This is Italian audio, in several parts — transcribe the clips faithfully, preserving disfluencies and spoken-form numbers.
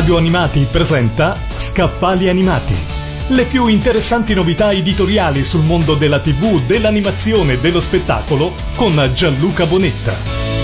Radio Animati presenta Scaffali Animati, le più interessanti novità editoriali sul mondo della tivù, dell'animazione e dello spettacolo con Gianluca Bonetta.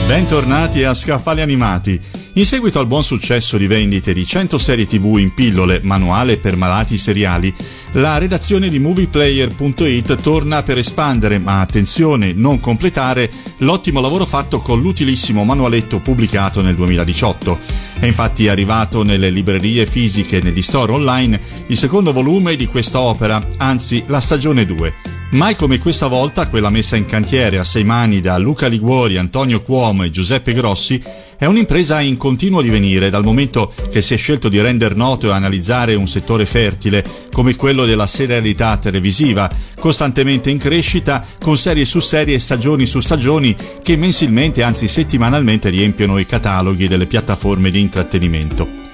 Bentornati a Scaffali Animati. In seguito al buon successo di vendite di cento serie tivù in pillole, manuale per malati seriali, la redazione di movieplayer punto it torna per espandere, ma attenzione, non completare, l'ottimo lavoro fatto con l'utilissimo manualetto pubblicato nel duemiladiciotto. È infatti arrivato nelle librerie fisiche e negli store online il secondo volume di questa opera, anzi la stagione due. Mai come questa volta, quella messa in cantiere a sei mani da Luca Liguori, Antonio Cuomo e Giuseppe Grossi è un'impresa in continuo divenire, dal momento che si è scelto di rendere noto e analizzare un settore fertile come quello della serialità televisiva, costantemente in crescita, con serie su serie e stagioni su stagioni che mensilmente, anzi settimanalmente, riempiono i cataloghi delle piattaforme di intrattenimento.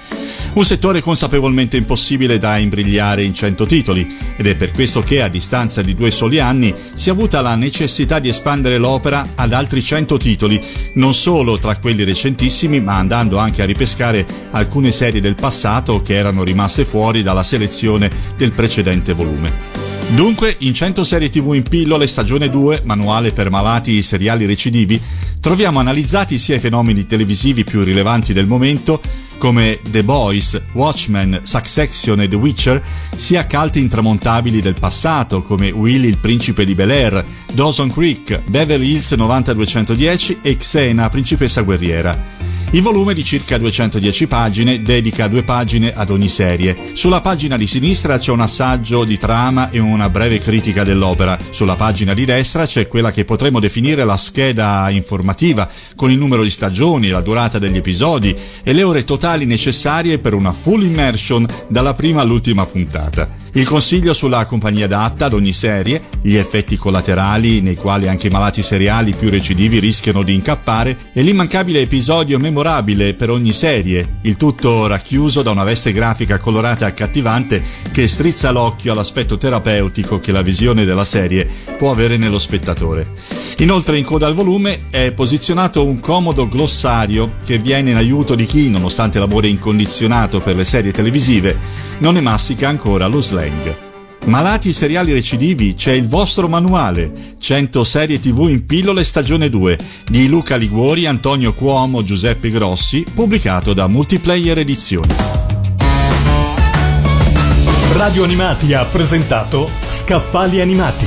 Un settore consapevolmente impossibile da imbrigliare in cento titoli, ed è per questo che a distanza di due soli anni si è avuta la necessità di espandere l'opera ad altri cento titoli, non solo tra quelli recentissimi, ma andando anche a ripescare alcune serie del passato che erano rimaste fuori dalla selezione del precedente volume. Dunque, in cento serie tivù in pillole, stagione due, manuale per malati seriali recidivi, troviamo analizzati sia i fenomeni televisivi più rilevanti del momento, come The Boys, Watchmen, Succession e The Witcher, sia calti intramontabili del passato come Willy, il principe di Bel Air, Dawson Creek, Beverly Hills nove due uno zero e Xena, principessa guerriera. Il volume di circa duecentodieci pagine dedica due pagine ad ogni serie. Sulla pagina di sinistra c'è un assaggio di trama e una breve critica dell'opera. Sulla pagina di destra c'è quella che potremmo definire la scheda informativa, con il numero di stagioni, la durata degli episodi e le ore totali necessarie per una full immersion dalla prima all'ultima puntata. Il consiglio sulla compagnia adatta ad ogni serie, gli effetti collaterali nei quali anche i malati seriali più recidivi rischiano di incappare e l'immancabile episodio memorabile per ogni serie, il tutto racchiuso da una veste grafica colorata e accattivante che strizza l'occhio all'aspetto terapeutico che la visione della serie può avere nello spettatore. Inoltre, in coda al volume è posizionato un comodo glossario che viene in aiuto di chi, nonostante l'amore incondizionato per le serie televisive, non ne mastica ancora lo slang. Malati seriali recidivi, c'è il vostro manuale, cento serie tivù in pillole stagione due, di Luca Liguori, Antonio Cuomo, Giuseppe Grossi, pubblicato da Multiplayer Edizioni. Radio Animati ha presentato Scaffali Animati,